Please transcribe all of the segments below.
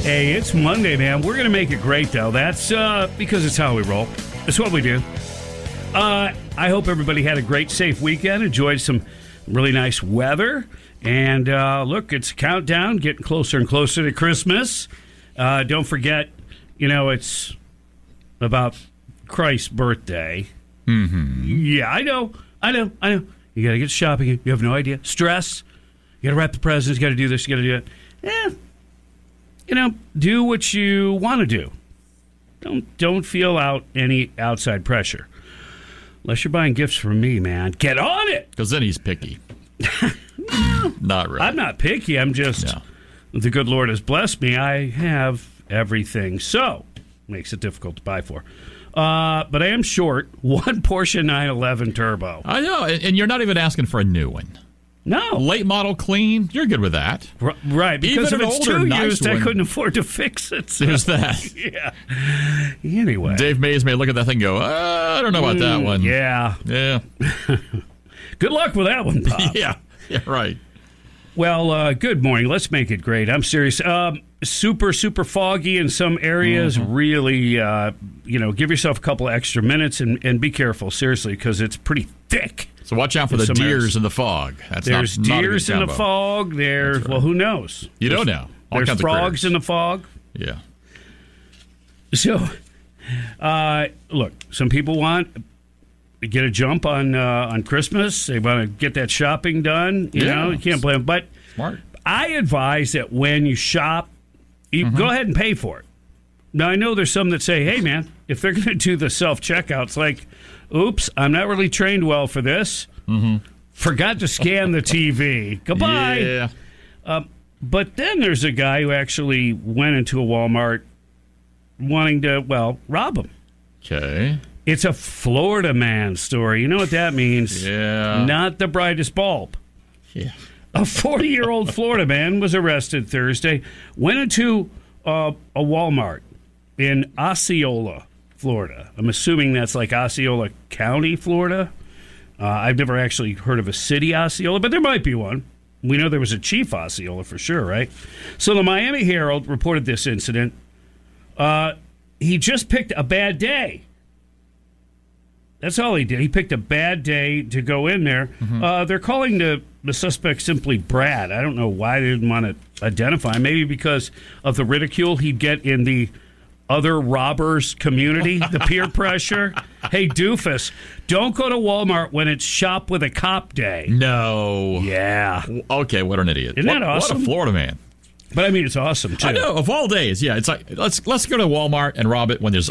Hey, it's Monday, man. We're going to make it great, though. That's because it's how we roll. It's what we do. I hope everybody had a great, safe weekend, enjoyed some really nice weather. And look, it's a countdown, getting closer and closer to Christmas. Don't forget, you know, it's about Christ's birthday. Mm-hmm. Yeah, I know. You got to get shopping. You have no idea. Stress. You got to wrap the presents. You got to do this. You got to do that. Yeah. You know, do what you want to do. Don't feel out any outside pressure. Unless you're buying gifts from me, man. Get on it! Because then he's picky. No, not really. I'm not picky. I'm just, the good Lord has blessed me. I have everything. So, makes it difficult to buy for. But I am short one Porsche 911 Turbo. I know, and you're not even asking for a new one. No. Late model clean, you're good with that. Right, because even if it's too used, I couldn't afford to fix it. So. There's that. Yeah. Anyway. Dave Mays may look at that thing and go, I don't know about that one. Yeah. Yeah. Good luck with that one, Pop. Yeah, right. Well, good morning. Let's make it great. I'm serious. Super, super foggy in some areas. Mm-hmm. Really, give yourself a couple extra minutes and be careful, seriously, because it's pretty thick. So watch out for the deers in the fog. There's deers in the fog. There's, well, who knows? You don't know. There's frogs in the fog. Yeah. So, look, some people want to get a jump on Christmas. They want to get that shopping done. You know, you can't blame them. But smart. I advise that when you shop, you go ahead and pay for it. Now, I know there's some that say, hey, man, if they're going to do the self-checkouts, like, oops, I'm not really trained well for this. Mm-hmm. Forgot to scan the TV. Goodbye. Yeah. But then there's a guy who actually went into a Walmart wanting to, rob him. Okay. It's a Florida man story. You know what that means? Yeah. Not the brightest bulb. Yeah. A 40-year-old Florida man was arrested Thursday, went into a Walmart in Osceola, Florida. I'm assuming that's like Osceola County, Florida. I've never actually heard of a city Osceola, but there might be one. We know there was a Chief Osceola for sure, right? So the Miami Herald reported this incident. He just picked a bad day. That's all he did. He picked a bad day to go in there. Mm-hmm. They're calling the suspect simply Brad. I don't know why they didn't want to identify him. Maybe because of the ridicule he'd get in the other robbers community, the peer pressure. Hey, doofus, don't go to Walmart when it's shop with a cop day. No. Yeah. Okay, what an idiot. Isn't that awesome? What a Florida man. But, I mean, it's awesome, too. I know, of all days, yeah. It's like, let's go to Walmart and rob it when there's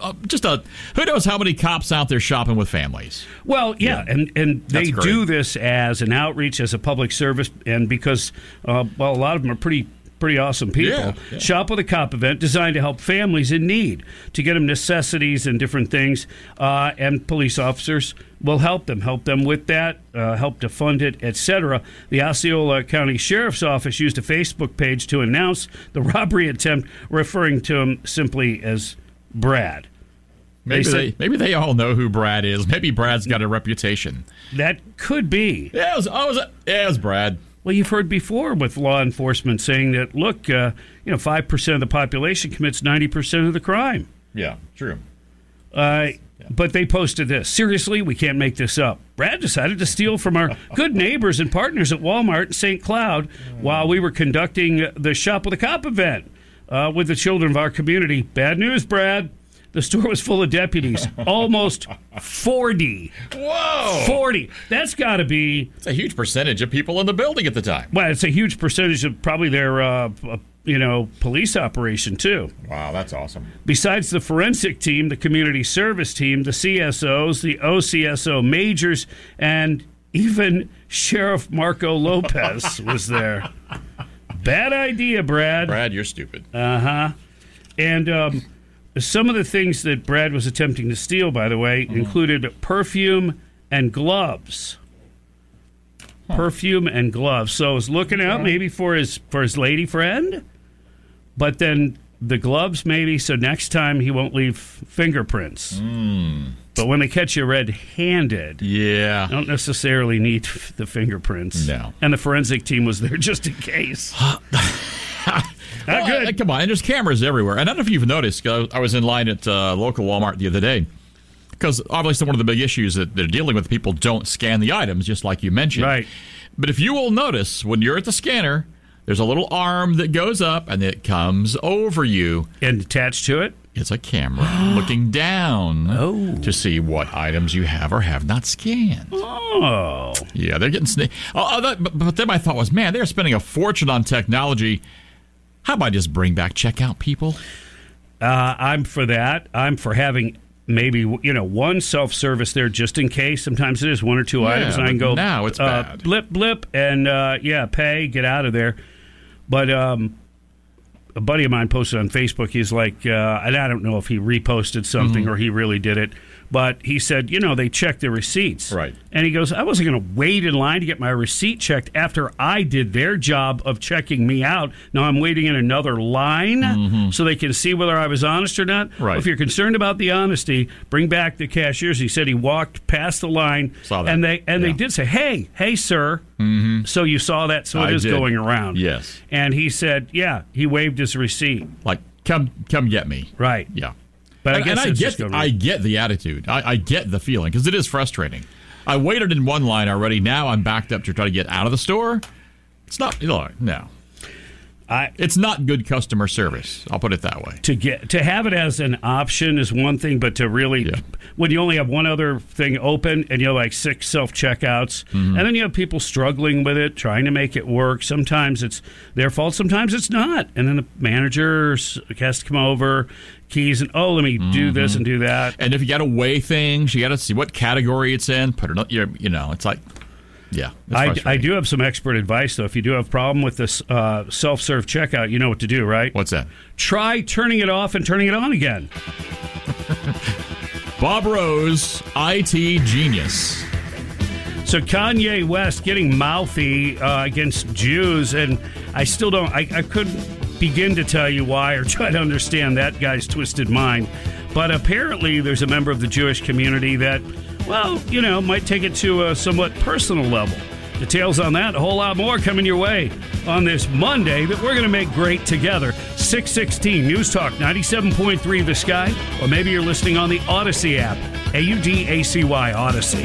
who knows how many cops out there shopping with families. Well, yeah. and they do this as an outreach, as a public service, and because, a lot of them are pretty awesome people. Yeah. Shop with a Cop event designed to help families in need, to get them necessities and different things, and police officers will help them with that, help to fund it, etc. The Osceola County Sheriff's Office used a Facebook page to announce the robbery attempt, referring to him simply as Brad. Maybe they all know who Brad is. Maybe Brad's got a reputation. That could be. Yeah, it was Brad. Well, you've heard before with law enforcement saying that, look, 5% of the population commits 90% of the crime. Yeah, true. But they posted this. Seriously, we can't make this up. Brad decided to steal from our good neighbors and partners at Walmart in St. Cloud while we were conducting the Shop with a Cop event with the children of our community. Bad news, Brad. The store was full of deputies. Almost 40. Whoa! 40. That's got to be... It's a huge percentage of people in the building at the time. Well, it's a huge percentage of probably their, police operation, too. Wow, that's awesome. Besides the forensic team, the community service team, the CSOs, the OCSO majors, and even Sheriff Marco Lopez was there. Bad idea, Brad. Brad, you're stupid. Uh-huh. And... some of the things that Brad was attempting to steal, by the way, included perfume and gloves. Huh. Perfume and gloves. So I was looking out maybe for his lady friend, but then the gloves maybe, so next time he won't leave fingerprints. Mm. But when they catch you red-handed, I don't necessarily need the fingerprints. No. And the forensic team was there just in case. Well, come on, and there's cameras everywhere. And I don't know if you've noticed, I was in line at local Walmart the other day, because obviously one of the big issues that they're dealing with, people don't scan the items, just like you mentioned. Right. But if you will notice, when you're at the scanner, there's a little arm that goes up and it comes over you. And attached to it? It's a camera looking down to see what items you have or have not scanned. Oh. Yeah, they're getting sneaky. But then my thought was, man, they're spending a fortune on technology. How about just bring back checkout people? I'm for that. I'm for having maybe one self-service there just in case. Sometimes it is one or two items, and I can go now it's bad. Blip, and pay, get out of there. But a buddy of mine posted on Facebook. He's like, and I don't know if he reposted something or he really did it, but he said, they check their receipts. Right. And he goes, I wasn't going to wait in line to get my receipt checked after I did their job of checking me out. Now I'm waiting in another line so they can see whether I was honest or not. Right. Well, if you're concerned about the honesty, bring back the cashiers. He said he walked past the line, saw that. And they did say, hey, sir. Mm-hmm. So you saw that, so it is going around. Yes. And he said, he waived his receipt. Like, come get me. Right. Yeah. But I get the attitude. I get the feeling, because it is frustrating. I waited in one line already. Now I'm backed up to try to get out of the store. It's not, no. It's not good customer service. I'll put it that way. To have it as an option is one thing, but to really, when you only have one other thing open and you have like six self-checkouts, and then you have people struggling with it, trying to make it work. Sometimes it's their fault, sometimes it's not. And then the manager has to come over, keys, and let me do this and do that. And if you got to weigh things, you got to see what category it's in, put it up, it's like... Yeah, I do have some expert advice, though. If you do have a problem with this self-serve checkout, you know what to do, right? What's that? Try turning it off and turning it on again. Bob Rose, IT genius. So Kanye West getting mouthy against Jews, and I still don't... I couldn't begin to tell you why or try to understand that guy's twisted mind. But apparently there's a member of the Jewish community that... Well, might take it to a somewhat personal level. Details on that, a whole lot more coming your way on this Monday that we're going to make great together. 616 News Talk 97.3 The Sky, or maybe you're listening on the Odyssey app, AUDACY Odyssey.